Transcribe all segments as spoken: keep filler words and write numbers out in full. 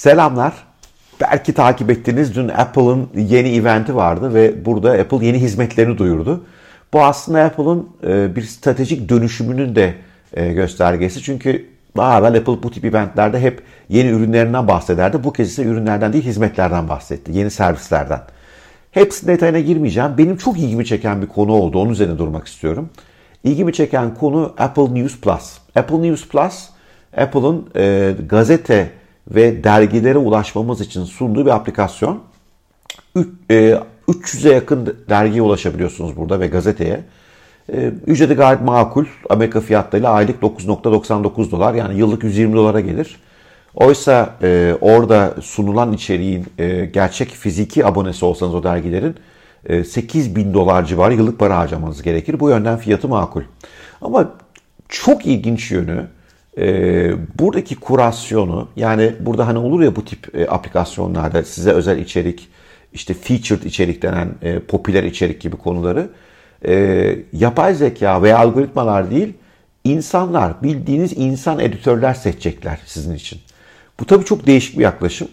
Selamlar. Belki takip ettiniz. Dün Apple'ın yeni eventi vardı ve burada Apple yeni hizmetlerini duyurdu. Bu aslında Apple'ın bir stratejik dönüşümünün de göstergesi. Çünkü daha evvel Apple bu tip eventlerde hep yeni ürünlerinden bahsederdi. Bu kez ise ürünlerden değil, hizmetlerden bahsetti. Yeni servislerden. Hepsinin detayına girmeyeceğim. Benim çok ilgimi çeken bir konu oldu. Onun üzerine durmak istiyorum. İlgimi çeken konu Apple News Plus. Apple News Plus, Apple'ın e, gazete ve dergilere ulaşmamız için sunduğu bir aplikasyon. üç yüze yakın dergiye ulaşabiliyorsunuz burada ve gazeteye. Ücreti gayet makul. Amerika fiyatlarıyla aylık dokuz nokta doksan dokuz dolar, yani yıllık yüz yirmi dolara gelir. Oysa orada sunulan içeriğin gerçek fiziki abonesi olsanız o dergilerin sekiz bin dolar civarı yıllık para harcamanız gerekir. Bu yönden fiyatı makul. Ama çok ilginç yönü, E, buradaki kurasyonu, yani burada hani olur ya bu tip e, aplikasyonlarda size özel içerik, işte featured içerik denen e, popüler içerik gibi konuları e, yapay zeka veya algoritmalar değil, insanlar, bildiğiniz insan editörler seçecekler sizin için. Bu tabii çok değişik bir yaklaşım.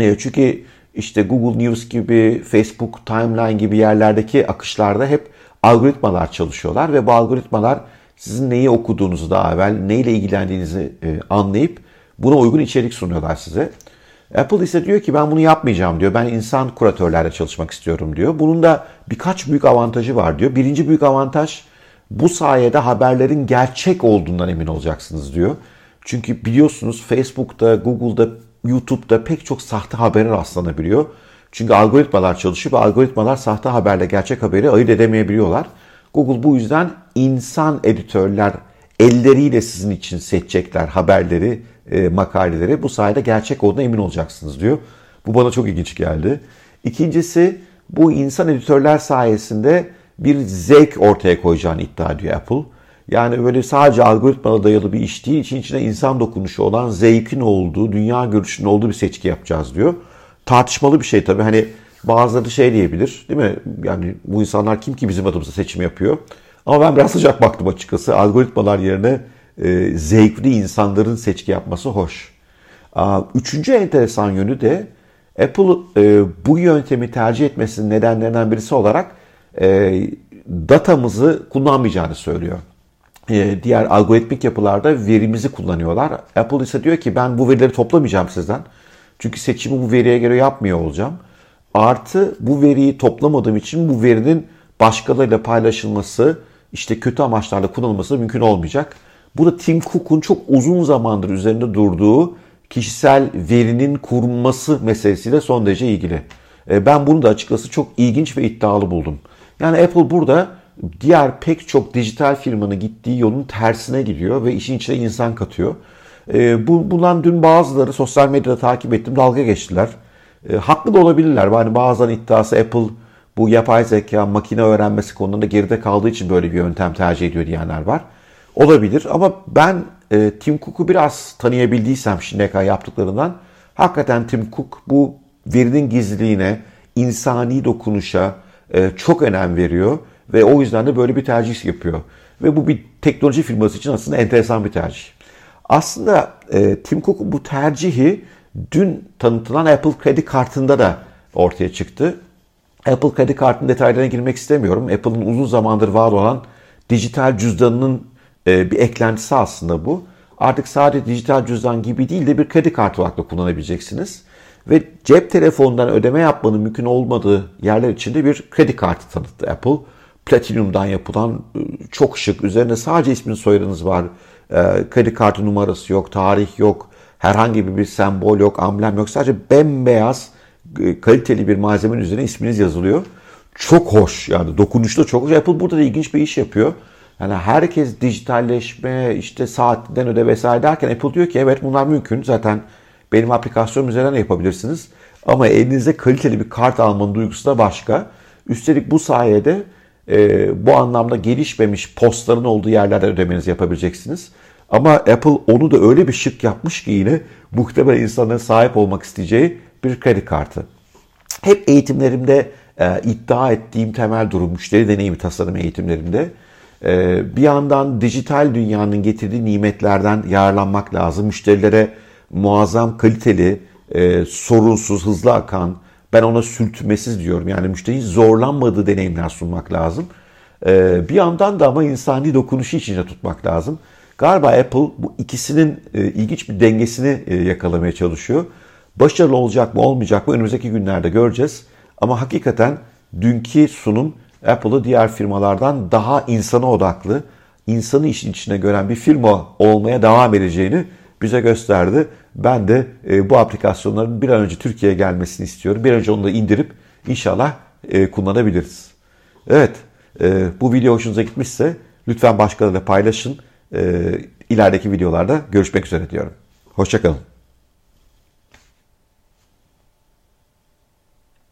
E, çünkü işte Google News gibi, Facebook Timeline gibi yerlerdeki akışlarda hep algoritmalar çalışıyorlar ve bu algoritmalar sizin neyi okuduğunuzu, daha evvel neyle ilgilendiğinizi anlayıp buna uygun içerik sunuyorlar size. Apple ise diyor ki ben bunu yapmayacağım diyor. Ben insan kuratörlerle çalışmak istiyorum diyor. Bunun da birkaç büyük avantajı var diyor. Birinci büyük avantaj, bu sayede haberlerin gerçek olduğundan emin olacaksınız diyor. Çünkü biliyorsunuz Facebook'ta, Google'da, YouTube'da pek çok sahte habere rastlanabiliyor. Çünkü algoritmalar çalışıyor ve algoritmalar sahte haberle gerçek haberi ayırt edemeyebiliyorlar. Google bu yüzden insan editörler elleriyle sizin için seçecekler haberleri, e, makaleleri. Bu sayede gerçek olduğuna emin olacaksınız diyor. Bu bana çok ilginç geldi. İkincisi, bu insan editörler sayesinde bir zevk ortaya koyacağını iddia ediyor Apple. Yani böyle sadece algoritmaya dayalı bir iş değil, için içine insan dokunuşu olan, zevkin olduğu, dünya görüşünün olduğu bir seçki yapacağız diyor. Tartışmalı bir şey tabii. Hani bazıları şey diyebilir, değil mi? Yani bu insanlar kim ki bizim adımıza seçim yapıyor? Ama ben biraz sıcak baktım açıkçası. Algoritmalar yerine e, zevkli insanların seçki yapması hoş. Aa, üçüncü enteresan yönü de Apple e, bu yöntemi tercih etmesinin nedenlerinden birisi olarak e, datamızı kullanmayacağını söylüyor. E, diğer algoritmik yapılarda verimizi kullanıyorlar. Apple ise diyor ki ben bu verileri toplamayacağım sizden. Çünkü seçimi bu veriye göre yapmıyor olacağım. Artı bu veriyi toplamadığım için bu verinin başkalarıyla paylaşılması, işte kötü amaçlarla kullanılması mümkün olmayacak. Bu da Tim Cook'un çok uzun zamandır üzerinde durduğu kişisel verinin korunması meselesiyle son derece ilgili. Ben bunu da açıkçası çok ilginç ve iddialı buldum. Yani Apple burada diğer pek çok dijital firmanın gittiği yolun tersine gidiyor ve işin içine insan katıyor. Bundan dün bazıları sosyal medyada takip ettim, dalga geçtiler. E, haklı da olabilirler. Yani bazılarının iddiası Apple bu yapay zeka, makine öğrenmesi konularında geride kaldığı için böyle bir yöntem tercih ediyor diyenler var. Olabilir ama ben e, Tim Cook'u biraz tanıyabildiysem şimdiye kadar yaptıklarından, hakikaten Tim Cook bu verinin gizliliğine, insani dokunuşa e, çok önem veriyor ve o yüzden de böyle bir tercih yapıyor. Ve bu bir teknoloji firması için aslında enteresan bir tercih. Aslında e, Tim Cook'un bu tercihi dün tanıtılan Apple kredi kartında da ortaya çıktı. Apple kredi kartının detaylarına girmek istemiyorum. Apple'ın uzun zamandır var olan dijital cüzdanının bir eklentisi aslında bu. Artık sadece dijital cüzdan gibi değil de bir kredi kartı olarak da kullanabileceksiniz. Ve cep telefonundan ödeme yapmanın mümkün olmadığı yerler içinde bir kredi kartı tanıttı Apple. Platinum'dan yapılan, çok şık, üzerine sadece ismin soyadınız var. Kredi kartı numarası yok, tarih yok. Herhangi bir sembol yok, amblem yok. Sadece bembeyaz, kaliteli bir malzemenin üzerine isminiz yazılıyor. Çok hoş, yani dokunuşlu çok hoş. Apple burada da ilginç bir iş yapıyor. Yani herkes dijitalleşme, işte saatten öde vesaire derken Apple diyor ki evet bunlar mümkün. Zaten benim aplikasyonum üzerinden yapabilirsiniz. Ama elinize kaliteli bir kart almanın duygusu da başka. Üstelik bu sayede e, bu anlamda gelişmemiş postların olduğu yerlerden ödemenizi yapabileceksiniz. Ama Apple onu da öyle bir şık yapmış ki yine muhtemelen insanların sahip olmak isteyeceği bir kredi kartı. Hep eğitimlerimde e, iddia ettiğim temel durum, müşteri deneyimi tasarım eğitimlerimde. E, bir yandan dijital dünyanın getirdiği nimetlerden yararlanmak lazım. Müşterilere muazzam kaliteli e, sorunsuz, hızlı akan, ben ona sürtünmesiz diyorum. Yani müşterinin zorlanmadığı deneyimler sunmak lazım. E, bir yandan da ama insani dokunuşu içinde tutmak lazım. Galiba Apple bu ikisinin e, ilginç bir dengesini e, yakalamaya çalışıyor. Başarılı olacak mı, olmayacak mı önümüzdeki günlerde göreceğiz. Ama hakikaten dünkü sunum Apple'ı diğer firmalardan daha insana odaklı, insanı işin içine gören bir firma olmaya devam edeceğini bize gösterdi. Ben de bu aplikasyonların bir an önce Türkiye'ye gelmesini istiyorum. Bir an önce onu da indirip inşallah kullanabiliriz. Evet, bu video hoşunuza gitmişse lütfen başkalarıyla paylaşın. İlerideki videolarda görüşmek üzere diyorum. Hoşça kalın.